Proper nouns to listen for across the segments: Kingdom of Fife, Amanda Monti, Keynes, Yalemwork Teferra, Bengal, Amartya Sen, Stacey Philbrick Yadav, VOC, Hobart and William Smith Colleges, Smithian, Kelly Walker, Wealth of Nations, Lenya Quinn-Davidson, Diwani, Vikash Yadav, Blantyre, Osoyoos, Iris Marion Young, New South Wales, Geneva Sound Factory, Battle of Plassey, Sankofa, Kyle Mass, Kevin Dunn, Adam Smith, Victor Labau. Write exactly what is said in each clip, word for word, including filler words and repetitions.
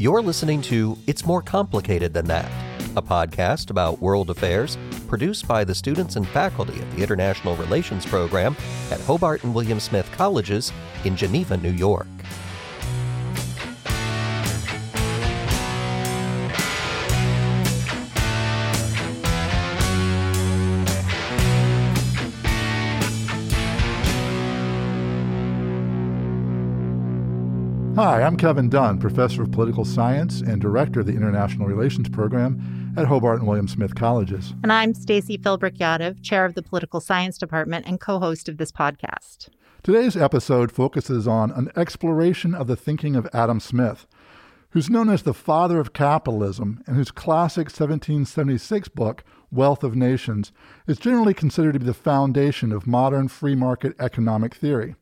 You're listening to It's More Complicated Than That, a podcast about world affairs produced by the students and faculty at the International Relations Program at Hobart and William Smith Colleges in Geneva, New York. Hi, I'm Kevin Dunn, Professor of Political Science and Director of the International Relations Program at Hobart and William Smith Colleges. And I'm Stacey Philbrick Yadav, Chair of the Political Science Department and co-host of this podcast. Today's episode focuses on an exploration of the thinking of Adam Smith, who's known as the father of capitalism and whose classic seventeen seventy-six book, Wealth of Nations, is generally considered to be the foundation of modern free market economic theory.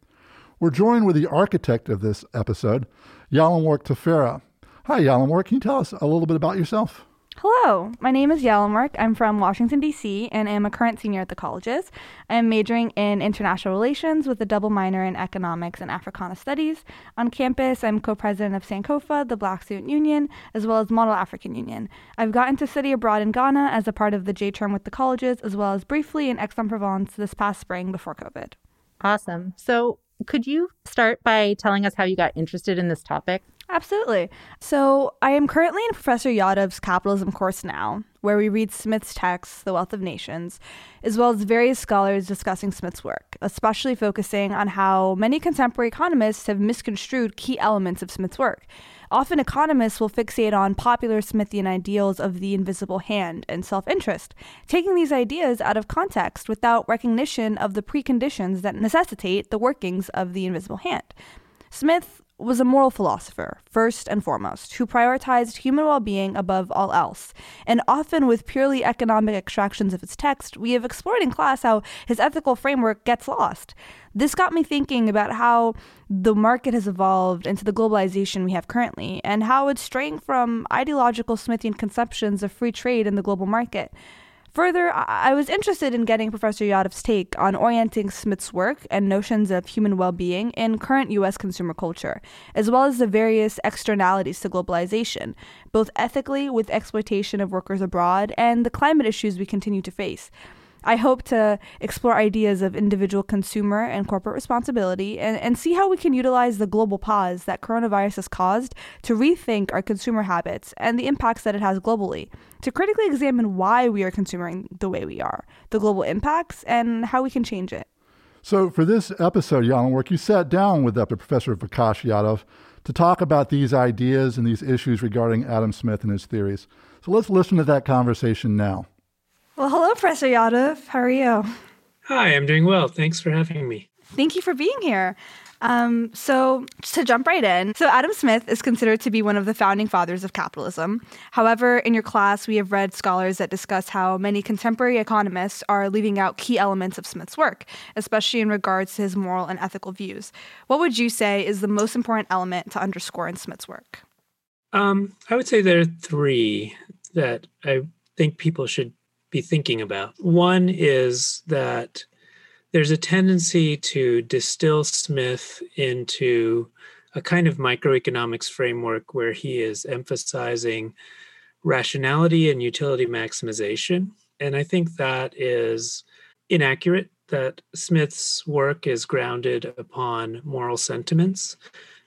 We're joined with the architect of this episode, Yalemwork Teferra. Hi, Yalemwork. Can you tell us a little bit about yourself? Hello. My name is Yalemwork. I'm from Washington, D C, and am a current senior at the colleges. I am majoring in international relations with a double minor in economics and Africana studies. On campus, I'm co-president of Sankofa, the Black Student Union, as well as Model African Union. I've gotten to study abroad in Ghana as a part of the J term with the colleges, as well as briefly in Aix-en-Provence this past spring before COVID. Awesome. So could you start by telling us how you got interested in this topic? Absolutely. So I am currently in Professor Yadav's Capitalism course now, where we read Smith's text, The Wealth of Nations, as well as various scholars discussing Smith's work, especially focusing on how many contemporary economists have misconstrued key elements of Smith's work. Often economists will fixate on popular Smithian ideals of the invisible hand and self-interest, taking these ideas out of context without recognition of the preconditions that necessitate the workings of the invisible hand. Smith was a moral philosopher, first and foremost, who prioritized human well-being above all else. And often with purely economic extractions of his text, we have explored in class how his ethical framework gets lost. This got me thinking about how the market has evolved into the globalization we have currently, and how it's straying from ideological Smithian conceptions of free trade in the global market. Further, I was interested in getting Professor Yadav's take on orienting Smith's work and notions of human well-being in current U S consumer culture, as well as the various externalities to globalization, both ethically with exploitation of workers abroad and the climate issues we continue to face. I hope to explore ideas of individual consumer and corporate responsibility and, and see how we can utilize the global pause that coronavirus has caused to rethink our consumer habits and the impacts that it has globally, to critically examine why we are consuming the way we are, the global impacts, and how we can change it. So for this episode, Yalemwork, you sat down with Doctor Professor Vikash Yadav to talk about these ideas and these issues regarding Adam Smith and his theories. So let's listen to that conversation now. Well, hello, Professor Yadav. How are you? Hi, I'm doing well. Thanks for having me. Thank you for being here. Um, so to jump right in, so Adam Smith is considered to be one of the founding fathers of capitalism. However, in your class, we have read scholars that discuss how many contemporary economists are leaving out key elements of Smith's work, especially in regards to his moral and ethical views. What would you say is the most important element to underscore in Smith's work? Um, I would say there are three that I think people should be thinking about. One is that there's a tendency to distill Smith into a kind of microeconomics framework where he is emphasizing rationality and utility maximization. And I think that is inaccurate, that Smith's work is grounded upon moral sentiments,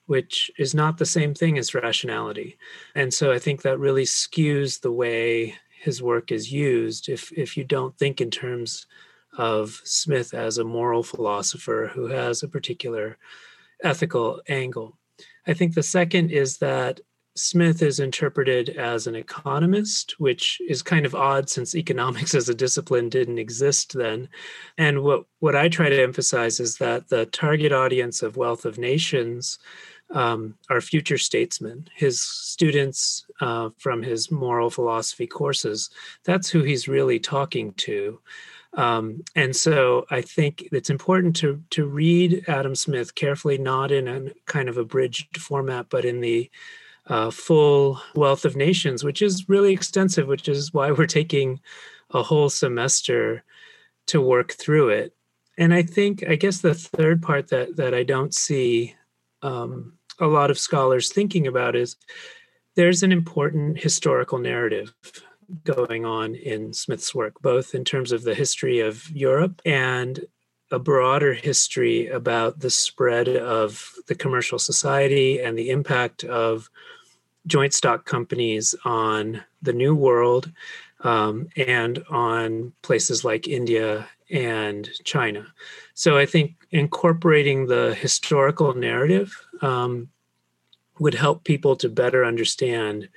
which is not the same thing as rationality. And so I think that really skews the way his work is used if if you don't think in terms of Smith as a moral philosopher who has a particular ethical angle. I think the second is that Smith is interpreted as an economist, which is kind of odd since economics as a discipline didn't exist then. And what, what I try to emphasize is that the target audience of Wealth of Nations Um, are future statesmen, his students uh, from his moral philosophy courses. That's who he's really talking to. Um, and so I think it's important to to read Adam Smith carefully, not in a kind of abridged format, but in the uh, full Wealth of Nations, which is really extensive, which is why we're taking a whole semester to work through it. And I think, I guess the third part that that I don't see Um, a lot of scholars thinking about is there's an important historical narrative going on in Smith's work, both in terms of the history of Europe and a broader history about the spread of the commercial society and the impact of joint stock companies on the New World, um, and on places like India and China. So I think incorporating the historical narrative um, would help people to better understand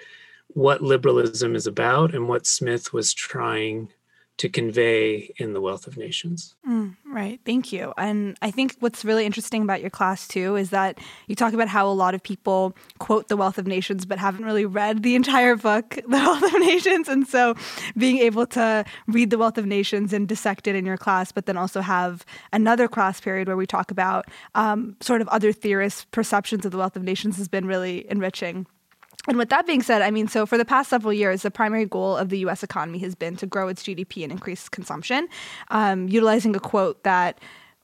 what liberalism is about and what Smith was trying to convey in The Wealth of Nations. Mm, right. Thank you. And I think what's really interesting about your class, too, is that you talk about how a lot of people quote The Wealth of Nations but haven't really read the entire book, The Wealth of Nations. And so being able to read The Wealth of Nations and dissect it in your class, but then also have another class period where we talk about um, sort of other theorists' perceptions of The Wealth of Nations has been really enriching. And with that being said, I mean, so for the past several years, the primary goal of the U S economy has been to grow its G D P and increase consumption, um, utilizing a quote that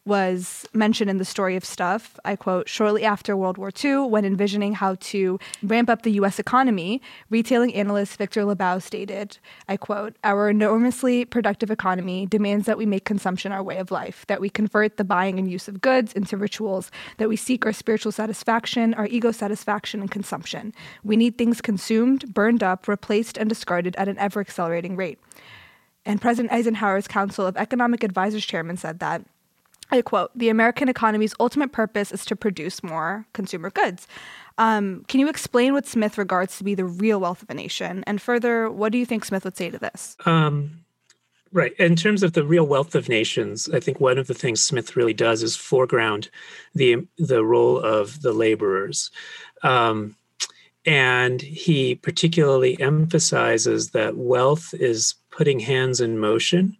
was mentioned in The Story of Stuff. I quote, "Shortly after World War Two, when envisioning how to ramp up the U S economy, retailing analyst Victor Labau stated," I quote, "our enormously productive economy demands that we make consumption our way of life, that we convert the buying and use of goods into rituals, that we seek our spiritual satisfaction, our ego satisfaction, and consumption. We need things consumed, burned up, replaced, and discarded at an ever-accelerating rate." And President Eisenhower's Council of Economic Advisors chairman said that, I quote, "The American economy's ultimate purpose is to produce more consumer goods." Um, can you explain what Smith regards to be the real wealth of a nation? And further, what do you think Smith would say to this? Um, right. In terms of the real wealth of nations, I think one of the things Smith really does is foreground the the role of the laborers. Um, and he particularly emphasizes that wealth is putting hands in motion,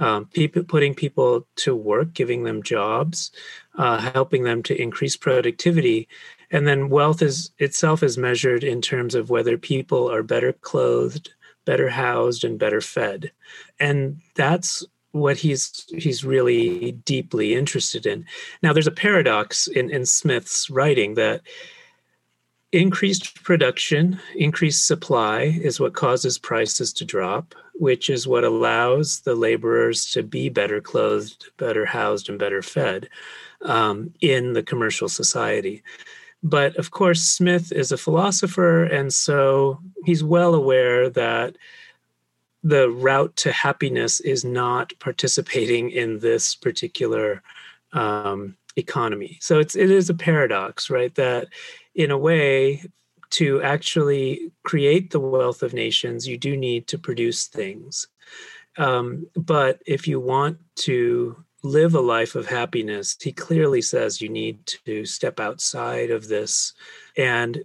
Um, people, putting people to work, giving them jobs, uh, helping them to increase productivity. And then wealth is itself is measured in terms of whether people are better clothed, better housed, and better fed. And that's what he's he's really deeply interested in. Now, there's a paradox in, in Smith's writing that increased production, increased supply is what causes prices to drop, which is what allows the laborers to be better clothed, better housed, and better fed um, in the commercial society. But of course, Smith is a philosopher, and so he's well aware that the route to happiness is not participating in this particular um, economy. So it's, it is a paradox, right? That in a way, to actually create the wealth of nations, you do need to produce things. Um, but if you want to live a life of happiness, he clearly says you need to step outside of this. And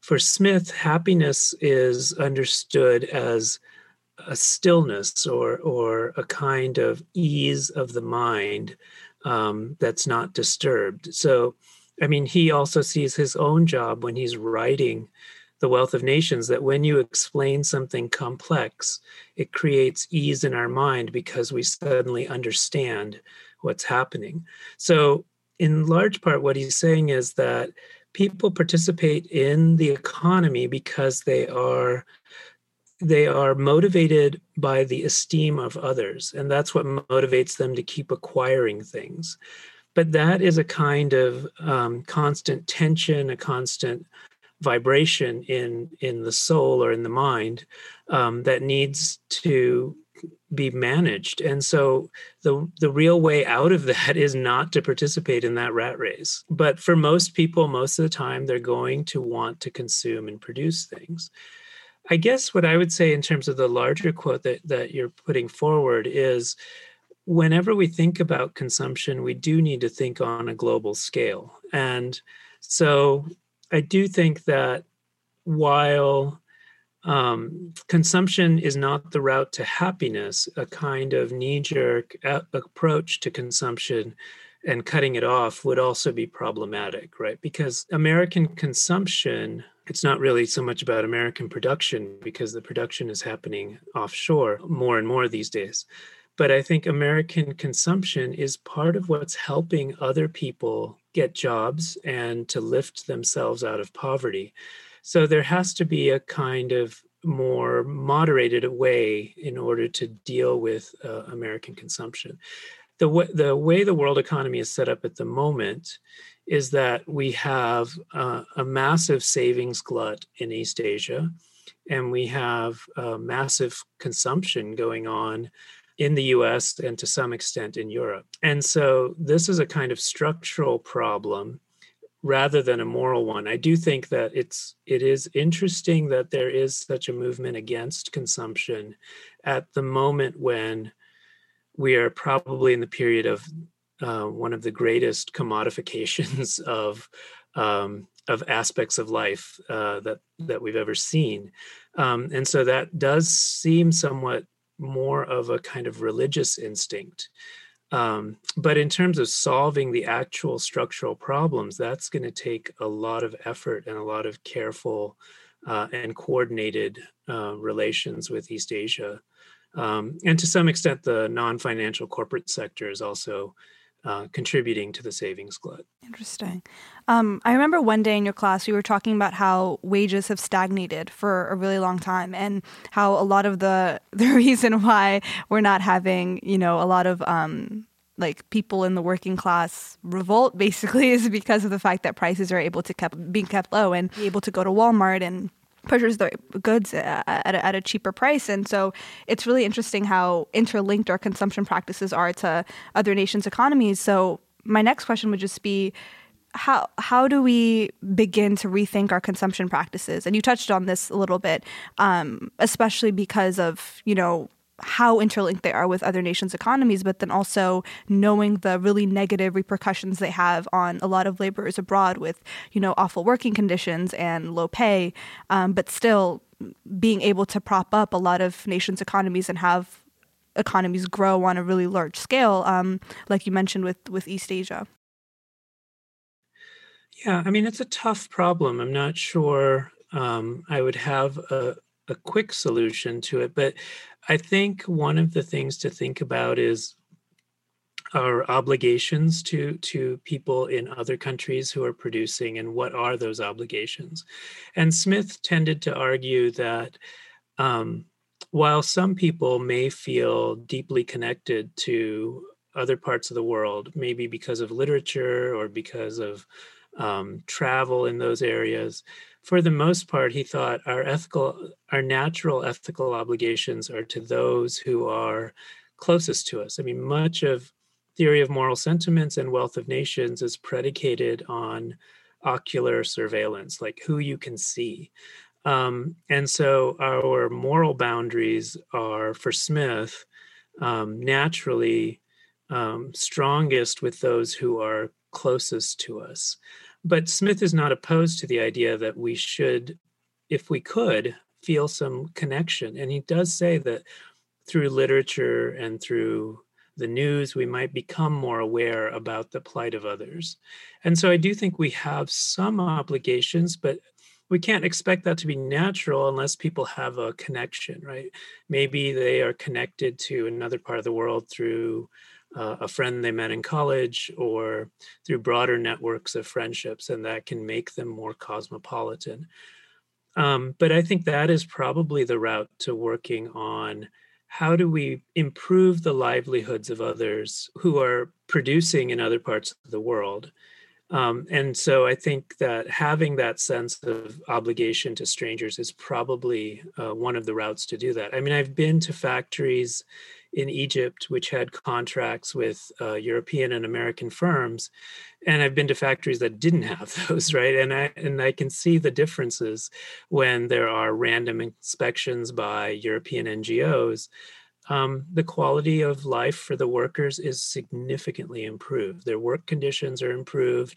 for Smith, happiness is understood as a stillness or, or a kind of ease of the mind um, that's not disturbed. So I mean, he also sees his own job when he's writing The Wealth of Nations, that when you explain something complex, it creates ease in our mind because we suddenly understand what's happening. So in large part, what he's saying is that people participate in the economy because they are they are motivated by the esteem of others. And that's what motivates them to keep acquiring things. But that is a kind of um, constant tension, a constant vibration in, in the soul or in the mind um, that needs to be managed. And so the, the real way out of that is not to participate in that rat race. But for most people, most of the time, they're going to want to consume and produce things. I guess what I would say in terms of the larger quote that, that you're putting forward is, whenever we think about consumption, we do need to think on a global scale. And so I do think that while um, consumption is not the route to happiness, a kind of knee-jerk approach to consumption and cutting it off would also be problematic, right? Because American consumption, it's not really so much about American production because the production is happening offshore more and more these days. But I think American consumption is part of what's helping other people get jobs and to lift themselves out of poverty. So there has to be a kind of more moderated way in order to deal with uh, American consumption. The, w- the way the world economy is set up at the moment is that we have uh, a massive savings glut in East Asia, and we have uh, massive consumption going on in the U S and to some extent in Europe. And so this is a kind of structural problem rather than a moral one. I do think that it's it is interesting that there is such a movement against consumption at the moment when we are probably in the period of uh, one of the greatest commodifications of um, of aspects of life uh, that that we've ever seen, um, and so that does seem somewhat more of a kind of religious instinct. Um, but in terms of solving the actual structural problems, that's going to take a lot of effort and a lot of careful uh, and coordinated uh, relations with East Asia. Um, and to some extent, the non-financial corporate sector is also uh, contributing to the savings glut. Interesting. Um, I remember one day in your class, we were talking about how wages have stagnated for a really long time and how a lot of the, the reason why we're not having, you know, a lot of um, like people in the working class revolt basically is because of the fact that prices are able to kept, being kept low and be able to go to Walmart and purchase their goods at a, at a cheaper price. And so it's really interesting how interlinked our consumption practices are to other nations' economies. So my next question would just be, how how do we begin to rethink our consumption practices? And you touched on this a little bit, um, especially because of, you know, how interlinked they are with other nations' economies, but then also knowing the really negative repercussions they have on a lot of laborers abroad with, you know, awful working conditions and low pay, um, but still being able to prop up a lot of nations' economies and have economies grow on a really large scale, um, like you mentioned with, with East Asia. Yeah, I mean, it's a tough problem. I'm not sure um, I would have a, a quick solution to it, but I think one of the things to think about is our obligations to, to people in other countries who are producing, and what are those obligations. And Smith tended to argue that um, while some people may feel deeply connected to other parts of the world, maybe because of literature or because of um, travel in those areas, for the most part, he thought our ethical, our natural ethical obligations are to those who are closest to us. I mean, much of Theory of Moral Sentiments and Wealth of Nations is predicated on ocular surveillance, like who you can see. Um, and so our moral boundaries are, for Smith, um, naturally um, strongest with those who are closest to us. But Smith is not opposed to the idea that we should, if we could, feel some connection. And he does say that through literature and through the news, we might become more aware about the plight of others. And so I do think we have some obligations, but we can't expect that to be natural unless people have a connection, right? Maybe they are connected to another part of the world through Uh, a friend they met in college or through broader networks of friendships, and that can make them more cosmopolitan. Um, but I think that is probably the route to working on how do we improve the livelihoods of others who are producing in other parts of the world. Um, and so I think that having that sense of obligation to strangers is probably uh, one of the routes to do that. I mean, I've been to factories in Egypt, which had contracts with uh, European and American firms. And I've been to factories that didn't have those, right? And I and I can see the differences when there are random inspections by European N G Os. Um, the quality of life for the workers is significantly improved. Their work conditions are improved.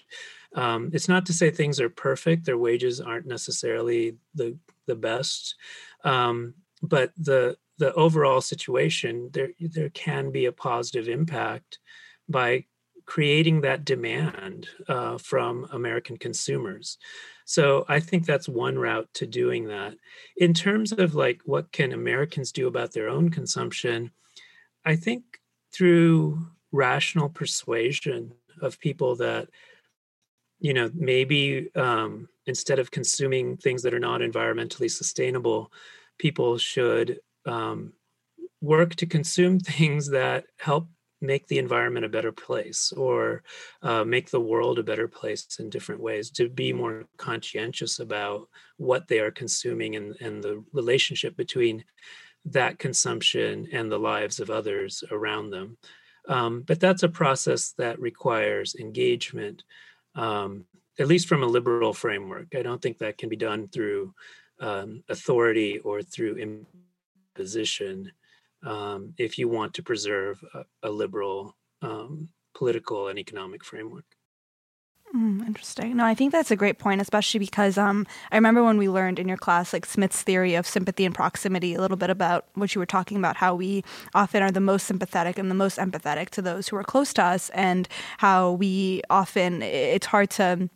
Um, it's not to say things are perfect. Their wages aren't necessarily the, the best. Um, but the the overall situation, there there can be a positive impact by creating that demand uh, from American consumers. So I think that's one route to doing that. In terms of like, what can Americans do about their own consumption? I think through rational persuasion of people that, you know, maybe um, instead of consuming things that are not environmentally sustainable, people should um, work to consume things that help make the environment a better place, or uh, make the world a better place in different ways, to be more conscientious about what they are consuming and, and the relationship between that consumption and the lives of others around them. Um, but that's a process that requires engagement, um, at least from a liberal framework. I don't think that can be done through um, authority or through imposition. Um, if you want to preserve a, a liberal um, political and economic framework. Mm, interesting. No, I think that's a great point, especially because um, I remember when we learned in your class, like Smith's theory of sympathy and proximity, a little bit about what you were talking about, how we often are the most sympathetic and the most empathetic to those who are close to us, and how we often, it's hard to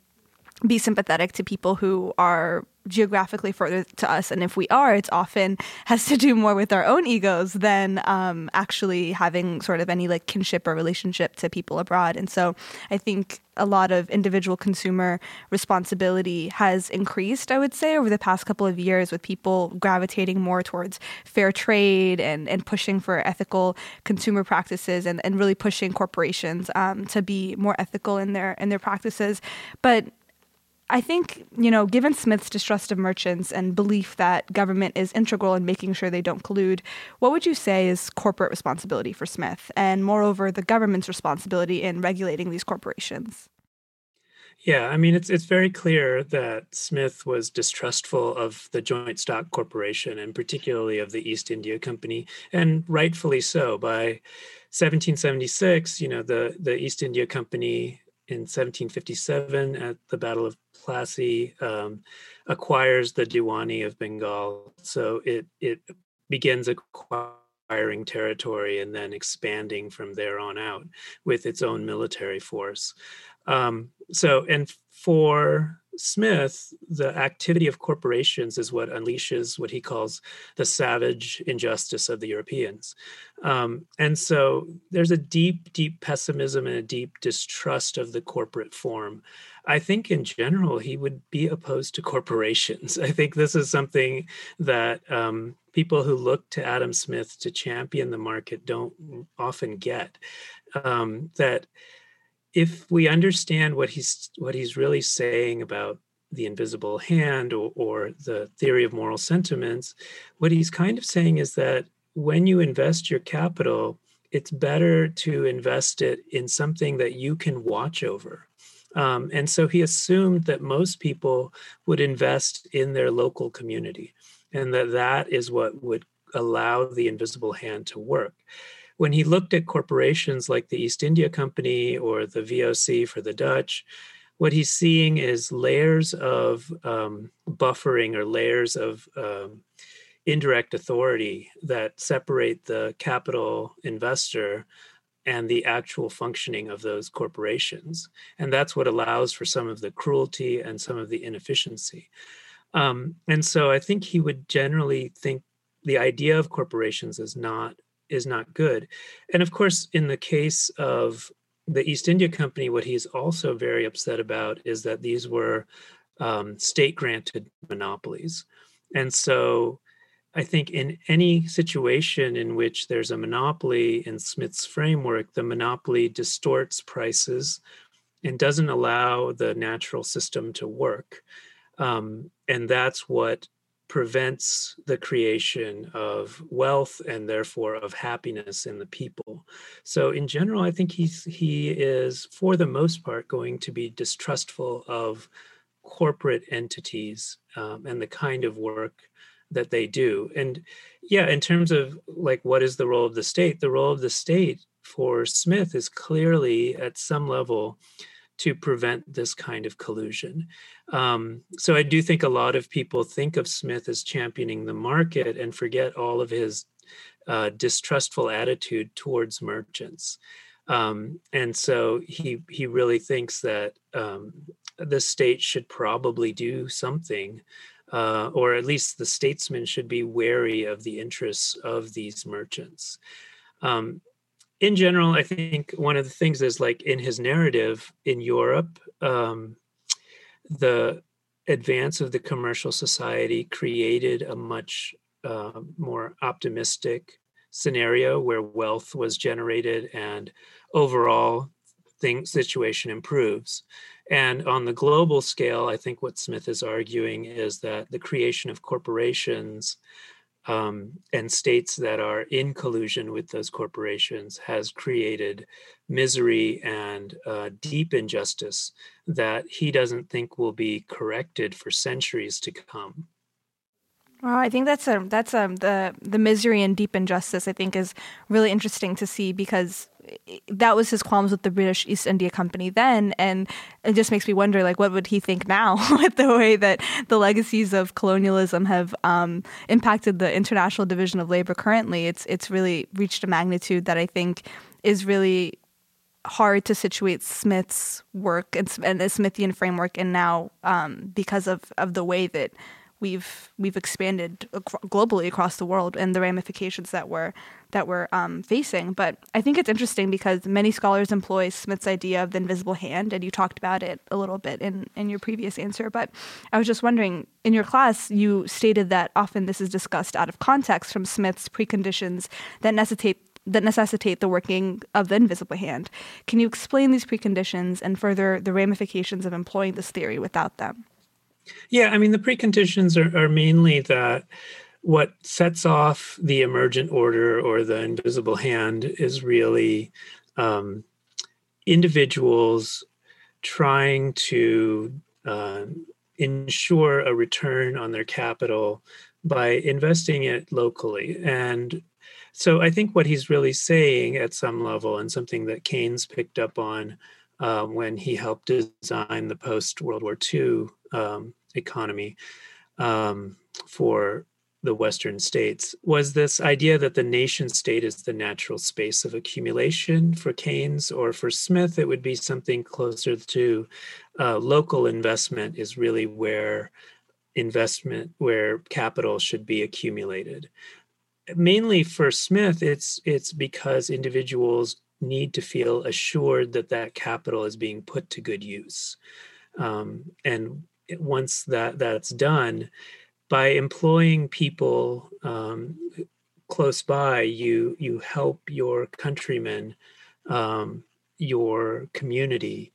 be sympathetic to people who are geographically further to us. And if we are, it's often has to do more with our own egos than um, actually having sort of any like kinship or relationship to people abroad. And so I think a lot of individual consumer responsibility has increased, I would say, over the past couple of years, with people gravitating more towards fair trade and, and pushing for ethical consumer practices, and, and really pushing corporations um, to be more ethical in their in their practices. But I think, you know, given Smith's distrust of merchants and belief that government is integral in making sure they don't collude, what would you say is corporate responsibility for Smith, and moreover, the government's responsibility in regulating these corporations? Yeah, I mean, it's it's very clear that Smith was distrustful of the joint stock corporation, and particularly of the East India Company, and rightfully so. By seventeen seventy-six, you know, the, the East India Company in seventeen fifty-seven, at the Battle of Plassey, um, acquires the Diwani of Bengal. So it it begins acquiring territory and then expanding from there on out with its own military force. Um, so, and for Smith, the activity of corporations is what unleashes what he calls the savage injustice of the Europeans. Um, and so there's a deep, deep pessimism and a deep distrust of the corporate form. I think in general, he would be opposed to corporations. I think this is something that um, people who look to Adam Smith to champion the market don't often get, um, that if we understand what he's what he's really saying about the invisible hand, or, or the theory of moral sentiments, what he's kind of saying is that when you invest your capital, it's better to invest it in something that you can watch over. Um, and so he assumed that most people would invest in their local community, and that that is what would allow the invisible hand to work. When he looked at corporations like the East India Company or the V O C for the Dutch, what he's seeing is layers of um, buffering, or layers of um, indirect authority that separate the capital investor and the actual functioning of those corporations. And that's what allows for some of the cruelty and some of the inefficiency. Um, and so I think he would generally think the idea of corporations is not is not good. And of course, in the case of the East India Company, what he's also very upset about is that these were um, state-granted monopolies. And so I think in any situation in which there's a monopoly in Smith's framework, the monopoly distorts prices and doesn't allow the natural system to work. Um, and that's what prevents the creation of wealth, and therefore of happiness in the people. So in general, I think he's, he is, for the most part, going to be distrustful of corporate entities um, and the kind of work that they do. And yeah, in terms of like, what is the role of the state? The role of the state for Smith is clearly at some level to prevent this kind of collusion. Um, so I do think a lot of people think of Smith as championing the market and forget all of his uh, distrustful attitude towards merchants. Um, and so he he really thinks that um, the state should probably do something, uh, or at least the statesman should be wary of the interests of these merchants. Um, In general, I think one of the things is, like, in his narrative in Europe, um, the advance of the commercial society created a much uh, more optimistic scenario where wealth was generated and overall thing situation improves. And on the global scale, I think what Smith is arguing is that the creation of corporations um, and states that are in collusion with those corporations has created misery and uh, deep injustice that he doesn't think will be corrected for centuries to come. Well, I think that's a that's a the the misery and deep injustice, I think, is really interesting to see, because that was his qualms with the British East India Company then, and it just makes me wonder, like, what would he think now with the way that the legacies of colonialism have um, impacted the international division of labor currently? It's it's really reached a magnitude that I think is really hard to situate Smith's work and, and the Smithian framework in now, um, because of, of the way that we've we've expanded globally across the world and the ramifications that we're that we're um, facing. But I think it's interesting because many scholars employ Smith's idea of the invisible hand, and you talked about it a little bit in, in your previous answer. But I was just wondering, in your class, you stated that often this is discussed out of context from Smith's preconditions that necessitate that necessitate the working of the invisible hand. Can you explain these preconditions and further the ramifications of employing this theory without them? Yeah, I mean, the preconditions are, are mainly that what sets off the emergent order or the invisible hand is really um, individuals trying to uh, ensure a return on their capital by investing it locally. And so I think what he's really saying at some level, and something that Keynes picked up on uh, when he helped design the post-World War Two um, economy um, for the Western states, was this idea that the nation state is the natural space of accumulation. For Keynes or for Smith, it would be something closer to uh, local investment is really where investment, where capital should be accumulated. Mainly for Smith, it's it's because individuals need to feel assured that that capital is being put to good use. Um, and once that that's done, by employing people um, close by, you you help your countrymen, um, your community,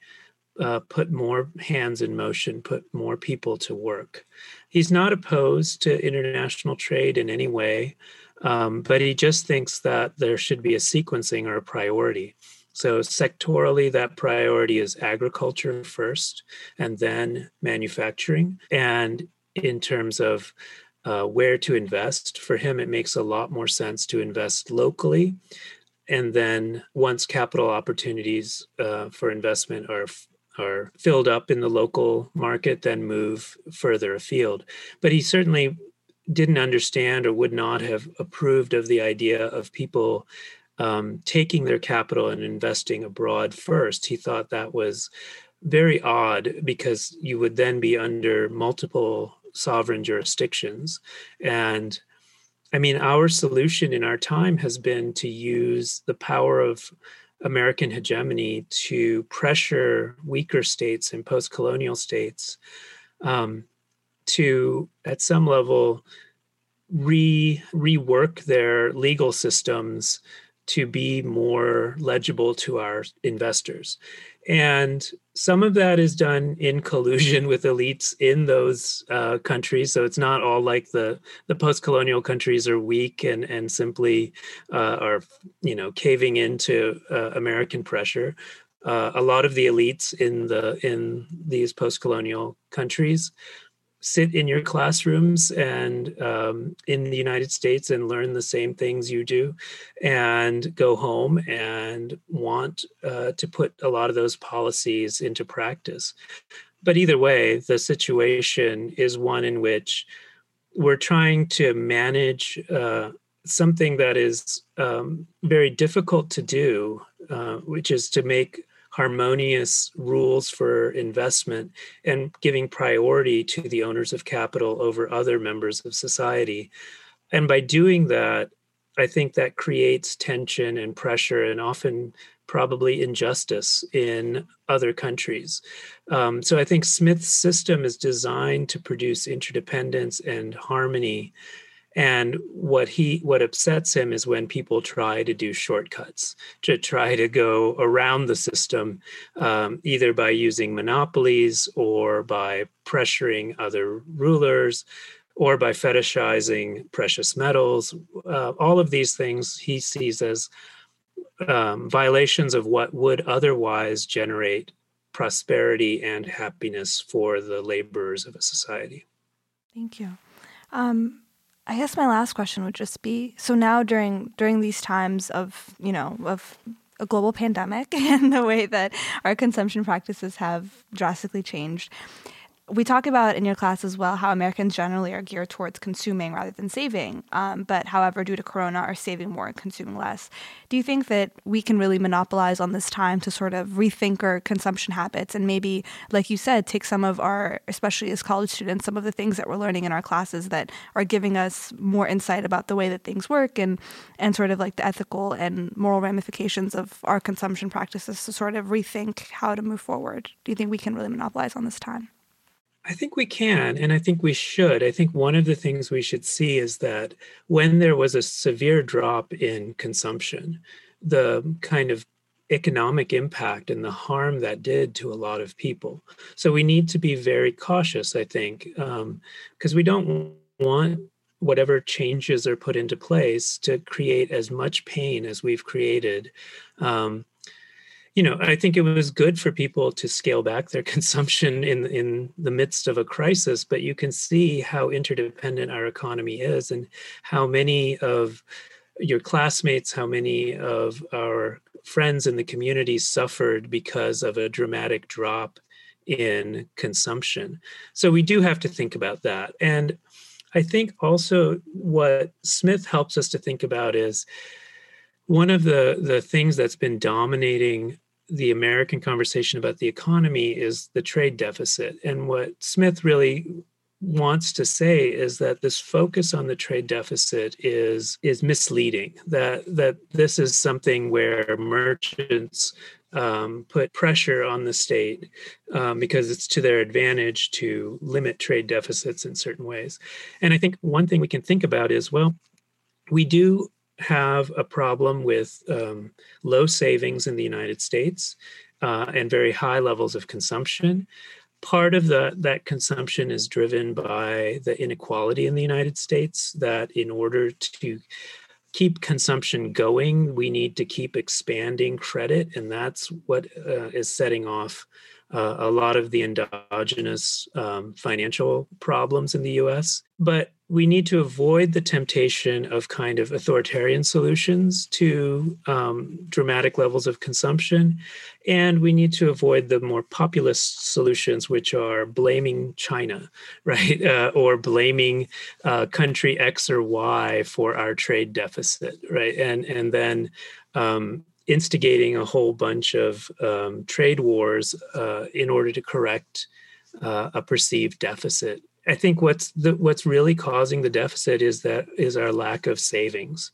uh, put more hands in motion, put more people to work. He's not opposed to international trade in any way, um, but he just thinks that there should be a sequencing or a priority. So sectorally, that priority is agriculture first, and then manufacturing. And in terms of uh, where to invest, for him, it makes a lot more sense to invest locally. And then once capital opportunities uh, for investment are are filled up in the local market, then move further afield. But he certainly didn't understand or would not have approved of the idea of people um, taking their capital and investing abroad first. He thought that was very odd, because you would then be under multiple sovereign jurisdictions. And I mean, our solution in our time has been to use the power of American hegemony to pressure weaker states and post-colonial states um, to, at some level, re rework their legal systems to be more legible to our investors. And some of that is done in collusion with elites in those uh, countries. So it's not all like the, the post-colonial countries are weak and, and simply uh, are, you know, caving into uh, American pressure. Uh, a lot of the elites in the in these post-colonial countries sit in your classrooms and um, in the United States and learn the same things you do, and go home and want uh, to put a lot of those policies into practice. But either way, the situation is one in which we're trying to manage uh, something that is um, very difficult to do, uh, which is to make harmonious rules for investment and giving priority to the owners of capital over other members of society. And by doing that, I think that creates tension and pressure, and often probably injustice in other countries. Um, so I think Smith's system is designed to produce interdependence and harmony. And what he what upsets him is when people try to do shortcuts, to try to go around the system, um, either by using monopolies or by pressuring other rulers or by fetishizing precious metals. Uh, all of these things he sees as um, violations of what would otherwise generate prosperity and happiness for the laborers of a society. Thank you. Um... I guess my last question would just be, so now during during these times of, you know, of a global pandemic and the way that our consumption practices have drastically changed, we talk about in your class as well how Americans generally are geared towards consuming rather than saving, um, but however, due to Corona, are saving more and consuming less. Do you think that we can really monopolize on this time to sort of rethink our consumption habits and maybe, like you said, take some of our, especially as college students, some of the things that we're learning in our classes that are giving us more insight about the way that things work and, and sort of like the ethical and moral ramifications of our consumption practices to sort of rethink how to move forward? Do you think we can really monopolize on this time? I think we can, and I think we should. I think one of the things we should see is that when there was a severe drop in consumption, the kind of economic impact and the harm that did to a lot of people. So we need to be very cautious, I think, um, because we don't want whatever changes are put into place to create as much pain as we've created. Um, You know, I think it was good for people to scale back their consumption in, in the midst of a crisis, but you can see how interdependent our economy is and how many of your classmates, how many of our friends in the community suffered because of a dramatic drop in consumption. So we do have to think about that. And I think also what Smith helps us to think about is one of the, the things that's been dominating the American conversation about the economy is the trade deficit. And what Smith really wants to say is that this focus on the trade deficit is, is misleading, that, that this is something where merchants um, put pressure on the state um, because it's to their advantage to limit trade deficits in certain ways. And I think one thing we can think about is, well, we do have a problem with um, low savings in the United States uh, and very high levels of consumption. Part of the, that consumption is driven by the inequality in the United States, that in order to keep consumption going, we need to keep expanding credit. And that's what uh, is setting off uh, a lot of the endogenous um, financial problems in the U S. But we need to avoid the temptation of kind of authoritarian solutions to um, dramatic levels of consumption. And we need to avoid the more populist solutions, which are blaming China, right? Uh, or blaming uh, country X or Y for our trade deficit, right? And, and then um, instigating a whole bunch of um, trade wars uh, in order to correct uh, a perceived deficit. I think what's the, what's really causing the deficit is that is our lack of savings,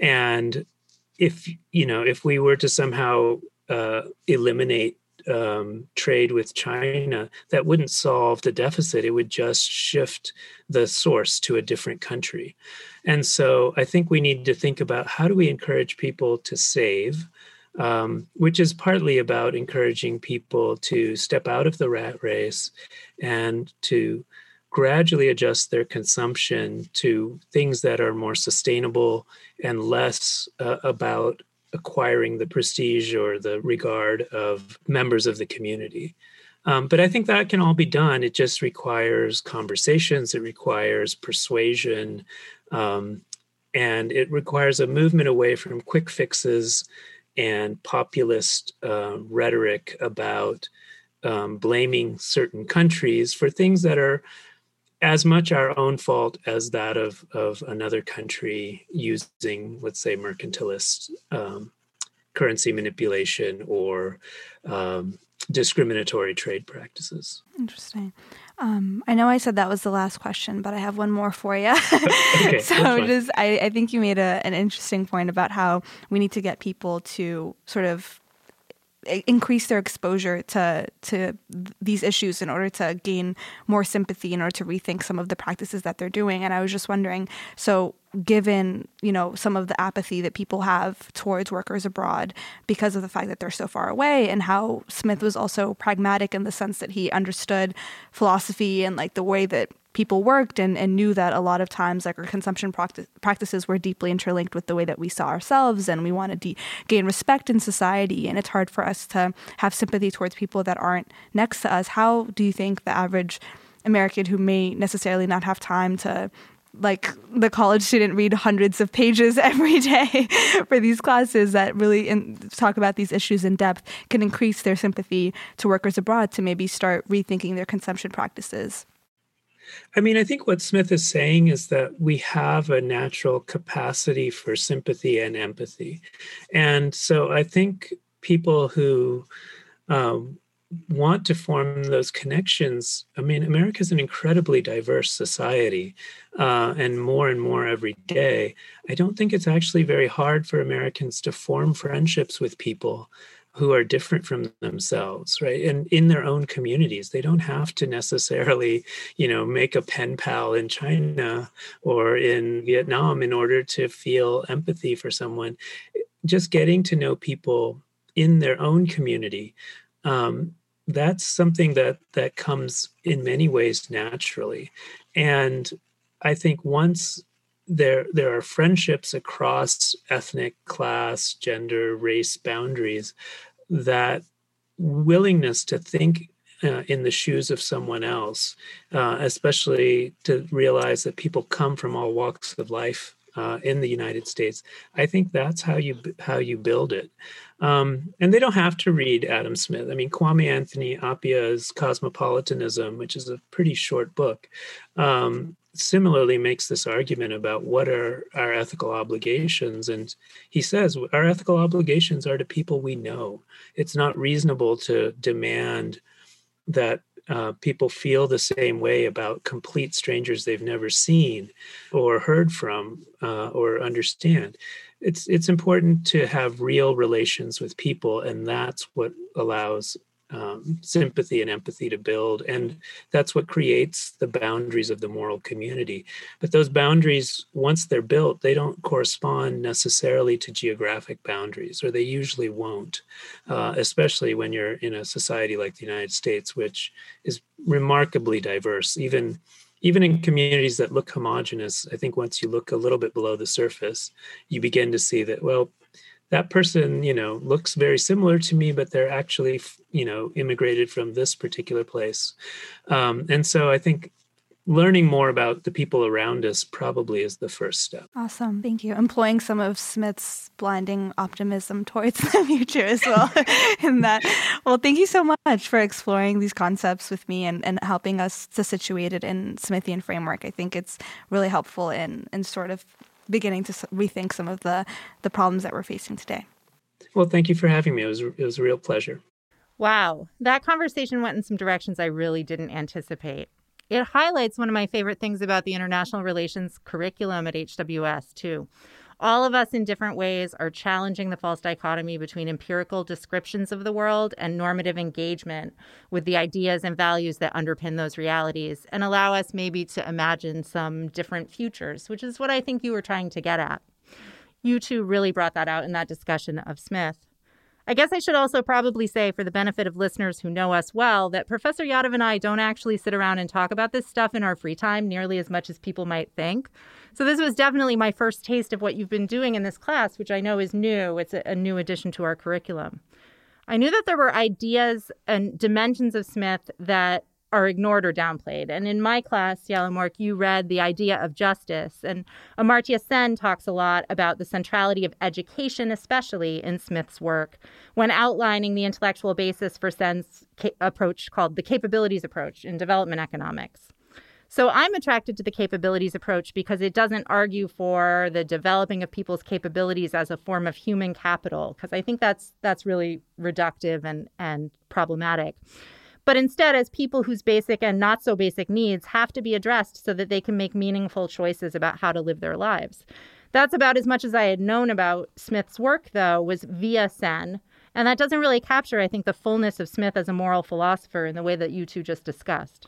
and if you know if we were to somehow uh, eliminate um, trade with China, that wouldn't solve the deficit. It would just shift the source to a different country, and so I think we need to think about how do we encourage people to save. Um, which is partly about encouraging people to step out of the rat race and to gradually adjust their consumption to things that are more sustainable and less uh, about acquiring the prestige or the regard of members of the community. Um, but I think that can all be done. It just requires conversations. It requires persuasion. Um, and it requires a movement away from quick fixes and populist uh, rhetoric about um, blaming certain countries for things that are as much our own fault as that of, of another country using, let's say, mercantilist um, currency manipulation or um, discriminatory trade practices. Interesting. Um, I know I said that was the last question, but I have one more for you. Okay, so just, I, I think you made a, an interesting point about how we need to get people to sort of increase their exposure to to these issues in order to gain more sympathy, in order to rethink some of the practices that they're doing. And I was just wondering, so given, you know, some of the apathy that people have towards workers abroad because of the fact that they're so far away, and how Smith was also pragmatic in the sense that he understood philosophy and like the way that people worked, and, and knew that a lot of times like our consumption practi- practices were deeply interlinked with the way that we saw ourselves, and we want to de- gain respect in society, and it's hard for us to have sympathy towards people that aren't next to us. How do you think the average American who may necessarily not have time to, like the college student, read hundreds of pages every day for these classes that really in- talk about these issues in depth, can increase their sympathy to workers abroad to maybe start rethinking their consumption practices? I mean, I think what Smith is saying is that we have a natural capacity for sympathy and empathy. And so I think people who um, want to form those connections, I mean, America is an incredibly diverse society, uh, and more and more every day. I don't think it's actually very hard for Americans to form friendships with people who are different from themselves, right? And in their own communities. They don't have to necessarily, you know, make a pen pal in China or in Vietnam in order to feel empathy for someone. Just getting to know people in their own community, um, that's something that that comes in many ways naturally. And I think once There, there are friendships across ethnic, class, gender, race boundaries, that willingness to think uh, in the shoes of someone else, uh, especially to realize that people come from all walks of life uh, in the United States. I think that's how you how you build it. Um, and they don't have to read Adam Smith. I mean, Kwame Anthony Appiah's Cosmopolitanism, which is a pretty short book, um, similarly makes this argument about what are our ethical obligations. And he says, our ethical obligations are to people we know. It's not reasonable to demand that uh, people feel the same way about complete strangers they've never seen or heard from uh, or understand. It's, it's important to have real relations with people, and that's what allows Um, sympathy and empathy to build. And that's what creates the boundaries of the moral community. But those boundaries, once they're built, they don't correspond necessarily to geographic boundaries, or they usually won't, uh, especially when you're in a society like the United States, which is remarkably diverse. Even Even in communities that look homogenous, I think once you look a little bit below the surface, you begin to see that, well, that person, you know, looks very similar to me, but they're actually, you know, immigrated from this particular place. Um, and so I think learning more about the people around us probably is the first step. Awesome. Thank you. Employing some of Smith's blinding optimism towards the future as well in that. Well, thank you so much for exploring these concepts with me and, and helping us to situate it in Smithian framework. I think it's really helpful in, in sort of beginning to rethink some of the, the problems that we're facing today. Well, thank you for having me. It was, it was a real pleasure. Wow. That conversation went in some directions I really didn't anticipate. It highlights one of my favorite things about the international relations curriculum at H W S, too. All of us in different ways are challenging the false dichotomy between empirical descriptions of the world and normative engagement with the ideas and values that underpin those realities, and allow us maybe to imagine some different futures, which is what I think you were trying to get at. You two really brought that out in that discussion of Smith. I guess I should also probably say, for the benefit of listeners who know us well, that Professor Yadav and I don't actually sit around and talk about this stuff in our free time nearly as much as people might think. So this was definitely my first taste of what you've been doing in this class, which I know is new. It's a new addition to our curriculum. I knew that there were ideas and dimensions of Smith that are ignored or downplayed. And in my class, Yalemwork, you read The Idea of Justice. And Amartya Sen talks a lot about the centrality of education, especially in Smith's work, when outlining the intellectual basis for Sen's ca- approach called the capabilities approach in development economics. So I'm attracted to the capabilities approach because it doesn't argue for the developing of people's capabilities as a form of human capital, because I think that's that's really reductive and, and problematic. But instead, as people whose basic and not so basic needs have to be addressed so that they can make meaningful choices about how to live their lives. That's about as much as I had known about Smith's work, though, was via Sen And that doesn't really capture, I think, the fullness of Smith as a moral philosopher in the way that you two just discussed.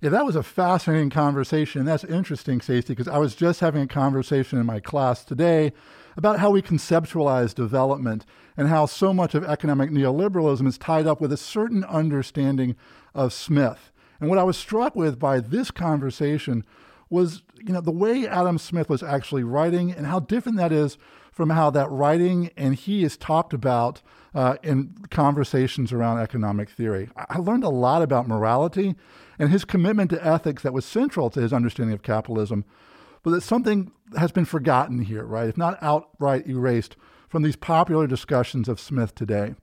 Yeah, that was a fascinating conversation. That's interesting, Stacey, because I was just having a conversation in my class today about how we conceptualize development and how so much of economic neoliberalism is tied up with a certain understanding of Smith. And what I was struck with by this conversation was, you know, the way Adam Smith was actually writing and how different that is from how that writing and he is talked about uh, in conversations around economic theory. I learned a lot about morality and his commitment to ethics that was central to his understanding of capitalism, but that something has been forgotten here, right, if not outright erased from these popular discussions of Smith today.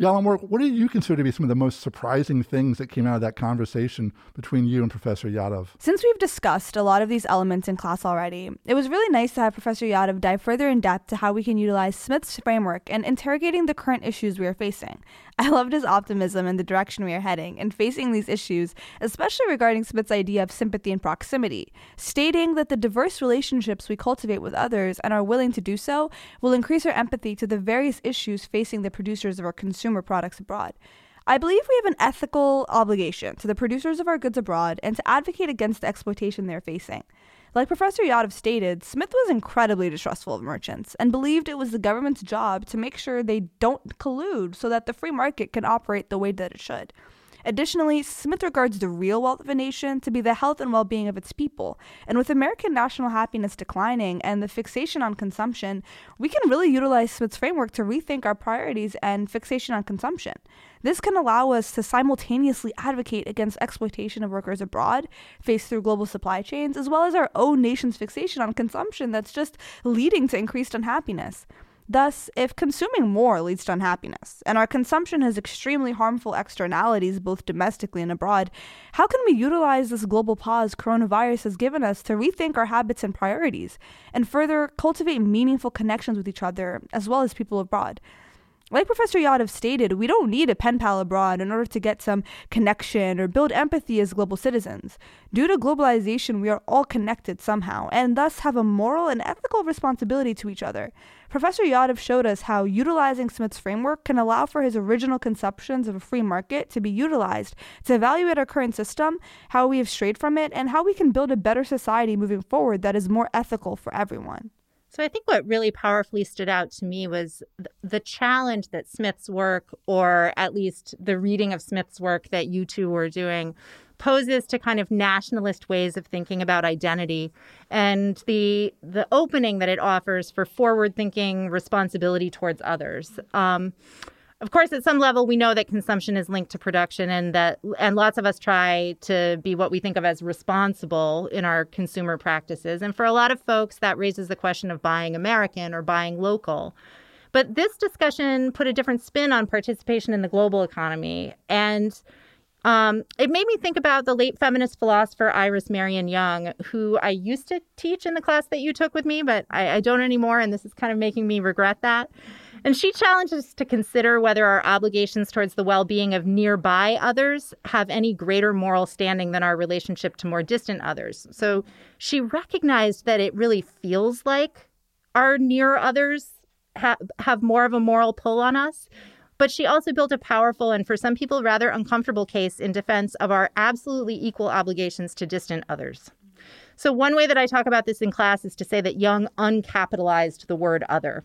Yalemwork, what do you consider to be some of the most surprising things that came out of that conversation between you and Professor Yadav? Since we've discussed a lot of these elements in class already, it was really nice to have Professor Yadav dive further in depth to how we can utilize Smith's framework in interrogating the current issues we are facing. I loved his optimism in the direction we are heading and facing these issues, especially regarding Smith's idea of sympathy and proximity, stating that the diverse relationships we cultivate with others and are willing to do so will increase our empathy to the various issues facing the producers of our consumers. Products abroad. I believe we have an ethical obligation to the producers of our goods abroad and to advocate against the exploitation they're facing. Like Professor Yadav stated, Smith was incredibly distrustful of merchants and believed it was the government's job to make sure they don't collude so that the free market can operate the way that it should. Additionally, Smith regards the real wealth of a nation to be the health and well-being of its people. And with American national happiness declining and the fixation on consumption, we can really utilize Smith's framework to rethink our priorities and fixation on consumption. This can allow us to simultaneously advocate against exploitation of workers abroad, faced through global supply chains, as well as our own nation's fixation on consumption that's just leading to increased unhappiness. Thus, if consuming more leads to unhappiness, and our consumption has extremely harmful externalities both domestically and abroad, how can we utilize this global pause coronavirus has given us to rethink our habits and priorities, and further cultivate meaningful connections with each other, as well as people abroad? Like Professor Yadav stated, we don't need a pen pal abroad in order to get some connection or build empathy as global citizens. Due to globalization, we are all connected somehow, and thus have a moral and ethical responsibility to each other. Professor Yadav showed us how utilizing Smith's framework can allow for his original conceptions of a free market to be utilized to evaluate our current system, how we have strayed from it, and how we can build a better society moving forward that is more ethical for everyone. So I think what really powerfully stood out to me was th- the challenge that Smith's work, or at least the reading of Smith's work that you two were doing, poses to kind of nationalist ways of thinking about identity, and the the opening that it offers for forward-thinking responsibility towards others. Um, Of course, at some level, we know that consumption is linked to production, and that and lots of us try to be what we think of as responsible in our consumer practices. And for a lot of folks, that raises the question of buying American or buying local. But this discussion put a different spin on participation in the global economy. And um, it made me think about the late feminist philosopher Iris Marion Young, who I used to teach in the class that you took with me, but I, I don't anymore. And this is kind of making me regret that. And she challenges us to consider whether our obligations towards the well-being of nearby others have any greater moral standing than our relationship to more distant others. So she recognized that it really feels like our near others ha- have more of a moral pull on us. But she also built a powerful and, for some people, rather uncomfortable case in defense of our absolutely equal obligations to distant others. So one way that I talk about this in class is to say that Young uncapitalized the word other.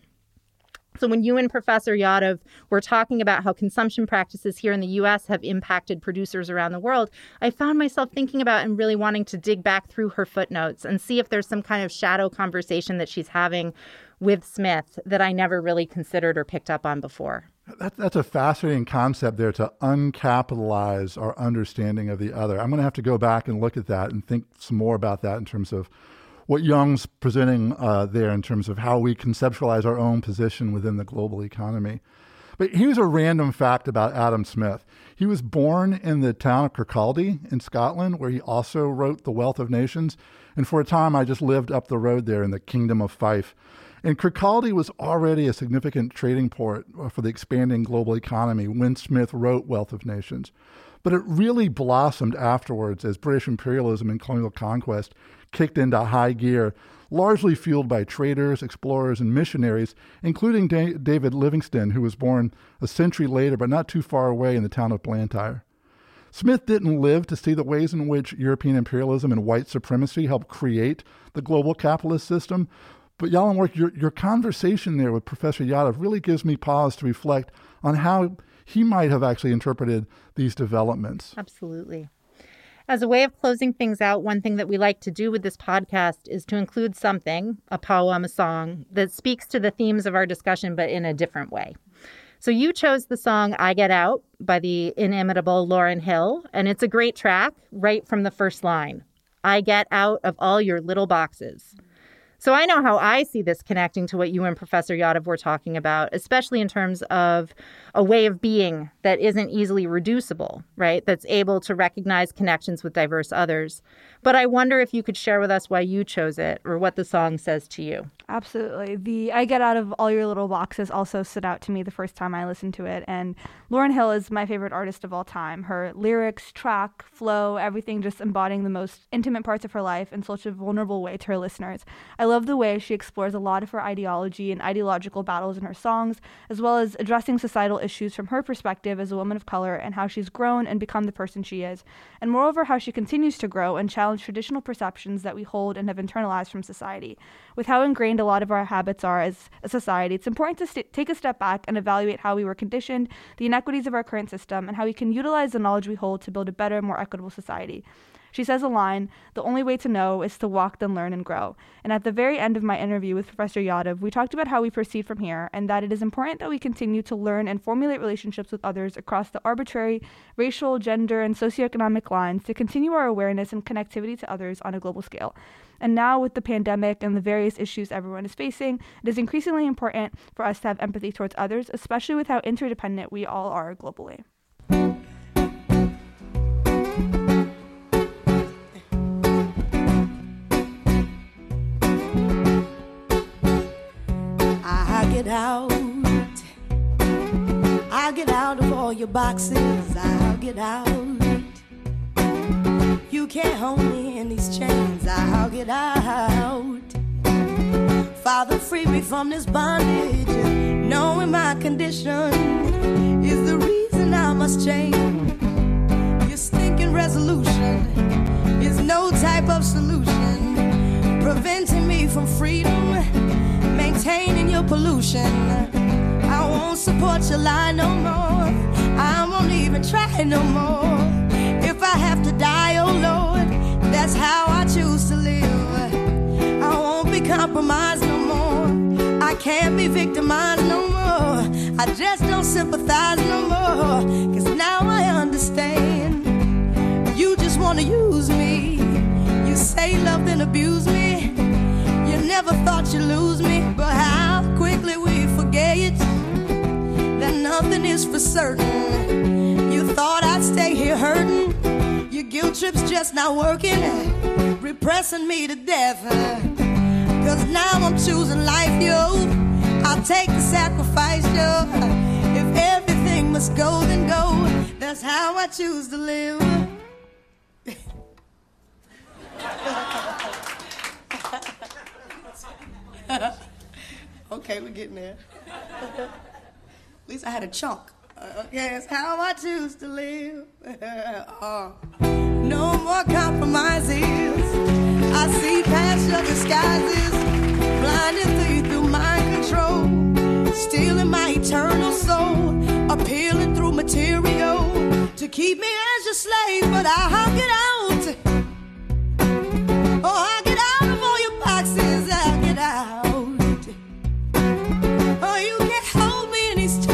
So when you and Professor Yadav were talking about how consumption practices here in the U S have impacted producers around the world, I found myself thinking about and really wanting to dig back through her footnotes and see if there's some kind of shadow conversation that she's having with Smith that I never really considered or picked up on before. That, that's a fascinating concept there, to uncapitalize our understanding of the other. I'm going to have to go back and look at that and think some more about that in terms of what Young's presenting uh, there in terms of how we conceptualize our own position within the global economy. But here's a random fact about Adam Smith. He was born in the town of Kirkcaldy in Scotland, where he also wrote The Wealth of Nations. And for a time, I just lived up the road there in the Kingdom of Fife. And Kirkcaldy was already a significant trading port for the expanding global economy when Smith wrote Wealth of Nations. But it really blossomed afterwards as British imperialism and colonial conquest kicked into high gear, largely fueled by traders, explorers, and missionaries, including da- David Livingstone, who was born a century later but not too far away in the town of Blantyre. Smith didn't live to see the ways in which European imperialism and white supremacy helped create the global capitalist system, but Yalemwork, your, your conversation there with Professor Yadav really gives me pause to reflect on how he might have actually interpreted these developments. Absolutely. As a way of closing things out, one thing that we like to do with this podcast is to include something, a poem, a song, that speaks to the themes of our discussion, but in a different way. So you chose the song I Get Out by the inimitable Lauryn Hill, and it's a great track right from the first line. I get out of all your little boxes. So I know how I see this connecting to what you and Professor Yadav were talking about, especially in terms of a way of being that isn't easily reducible, right? That's able to recognize connections with diverse others. But I wonder if you could share with us why you chose it or what the song says to you. Absolutely. The I Get Out of All Your Little Boxes also stood out to me the first time I listened to it. And Lauryn Hill is my favorite artist of all time. Her lyrics, track, flow, everything just embodying the most intimate parts of her life in such a vulnerable way to her listeners. I love the way she explores a lot of her ideology and ideological battles in her songs, as well as addressing societal issues from her perspective as a woman of color and how she's grown and become the person she is. And moreover, how she continues to grow and challenge traditional perceptions that we hold and have internalized from society. With how ingrained a lot of our habits are as a society, it's important to st- take a step back and evaluate how we were conditioned, the inequities of our current system, and how we can utilize the knowledge we hold to build a better, more equitable society. She says a line, the only way to know is to walk, then learn, and grow. And at the very end of my interview with Professor Yadav, we talked about how we proceed from here and that it is important that we continue to learn and formulate relationships with others across the arbitrary racial, gender, and socioeconomic lines to continue our awareness and connectivity to others on a global scale. And now with the pandemic and the various issues everyone is facing, it is increasingly important for us to have empathy towards others, especially with how interdependent we all are globally. I get out, I get out of all your boxes, I'll get out. You can't hold me in these chains, I'll get out. Father, free me from this bondage. Knowing my condition is the reason I must change. Your stinking resolution is no type of solution, preventing me from freedom, maintaining your pollution. I won't support your lie no more, I won't even try no more. If I have to die, oh Lord, that's how I choose to live. I won't be compromised no more, I can't be victimized no more. I just don't sympathize no more, cause now I understand. You just wanna use me, you say love then abuse me. You never thought you'd lose me, but how quickly we forget that nothing is for certain. You thought I'd stay here hurting, your guilt trip's just not working, repressing me to death. Cause now I'm choosing life, yo. I'll take the sacrifice, yo. If everything must go, then go. That's how I choose to live. Okay, we're getting there. At least I had a chunk. Okay, that's how I choose to live. uh, No more compromises, I see past your disguises. Blinded through you through mind control, stealing my eternal soul, appealing through material to keep me as your slave. But I'll get out, oh, I'll get out of all your boxes, I'll get out. Oh, you can't hold me in these chains.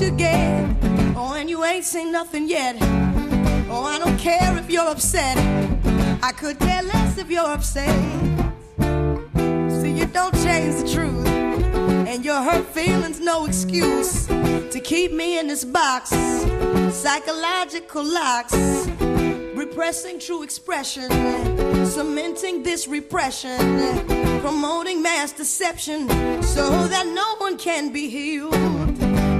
You get, oh, and you ain't seen nothing yet. Oh, I don't care if you're upset, I could care less if you're upset. See, you don't change the truth, and your hurt feelings no excuse to keep me in this box. Psychological locks, repressing true expression, cementing this repression. promoting mass deception so that no one can be healed.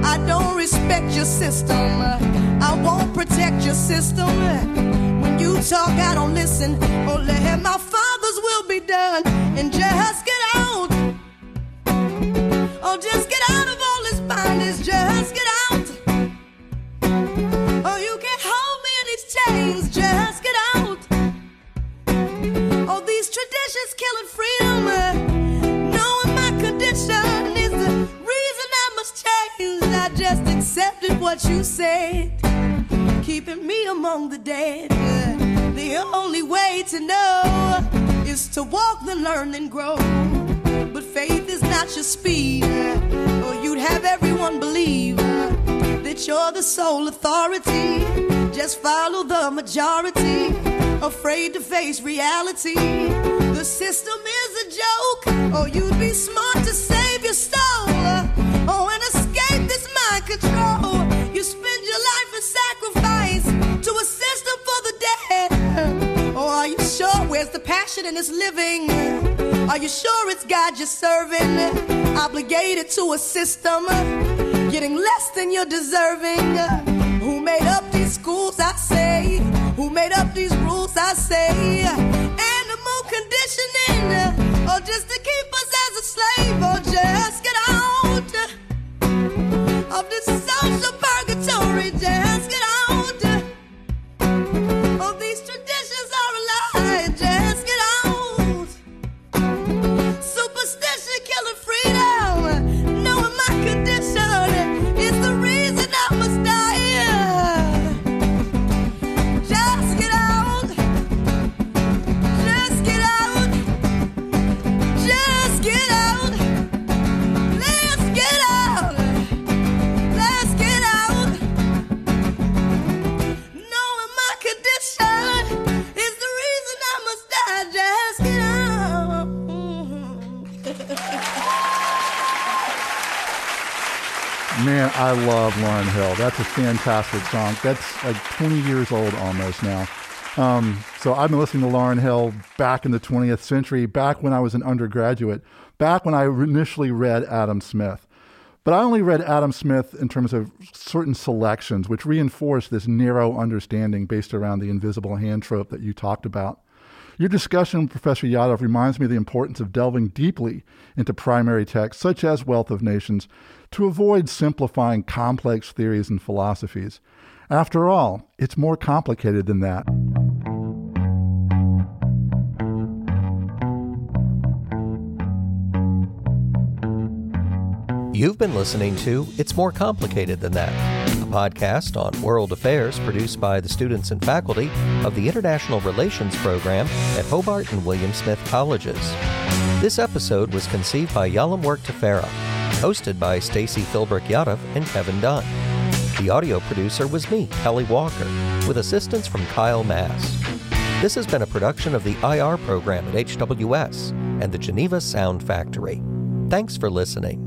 I don't respect your system. I won't protect your system. When you talk, I don't listen. Only my father's will be done. And just get out. Oh, just get out of all this bondage. Just get out. Oh, you can't hold me in these chains. Just get out. Oh, these traditions killing freedom. Knowing my condition is the reason I must change. I just accepted what you said, keeping me among the dead. The only way to know is to walk, then learn, and grow. But faith is not your speed, or you'd have everyone believe that you're the sole authority. Just follow the majority, afraid to face reality. The system is a joke, or you'd be smart to save your soul. Oh, and escape this mind control. You spend your life in sacrifice to a system for the dead. Oh, are you sure? Where's the passion in this living? Are you sure it's God you're serving? Obligated to a system, getting less than you're deserving. Who made up these schools, I say? Who made up these rules, I say? Animal conditioning, or just to keep us as a slave, or just get out of this social purgatory. Just get out. All these traditions are a lie. Just get out. Superstition killing freedom. Knowing my condition is the reason I must die. Just get out. Just get out. Just get out. Let's get out. Let's get out. Knowing my condition is the reason I must die. Just get out. Man, I love Lauryn Hill. That's a fantastic song. That's like twenty years old almost now. Um, so I've been listening to Lauryn Hill back in the twentieth century, back when I was an undergraduate, back when I initially read Adam Smith. But I only read Adam Smith in terms of certain selections, which reinforce this narrow understanding based around the invisible hand trope that you talked about. Your discussion with Professor Yadav reminds me of the importance of delving deeply into primary texts, such as Wealth of Nations, to avoid simplifying complex theories and philosophies. After all, it's more complicated than that. You've been listening to It's More Complicated Than That, podcast on world affairs produced by the students and faculty of the International Relations Program at Hobart and William Smith Colleges. This episode was conceived by Yalemwork Teferra, hosted by Stacey Philbrick Yadav and Kevin Dunn. The audio producer was me, Kelly Walker, with assistance from Kyle Mass. This has been a production of the I R program at H W S and the Geneva Sound Factory. Thanks for listening.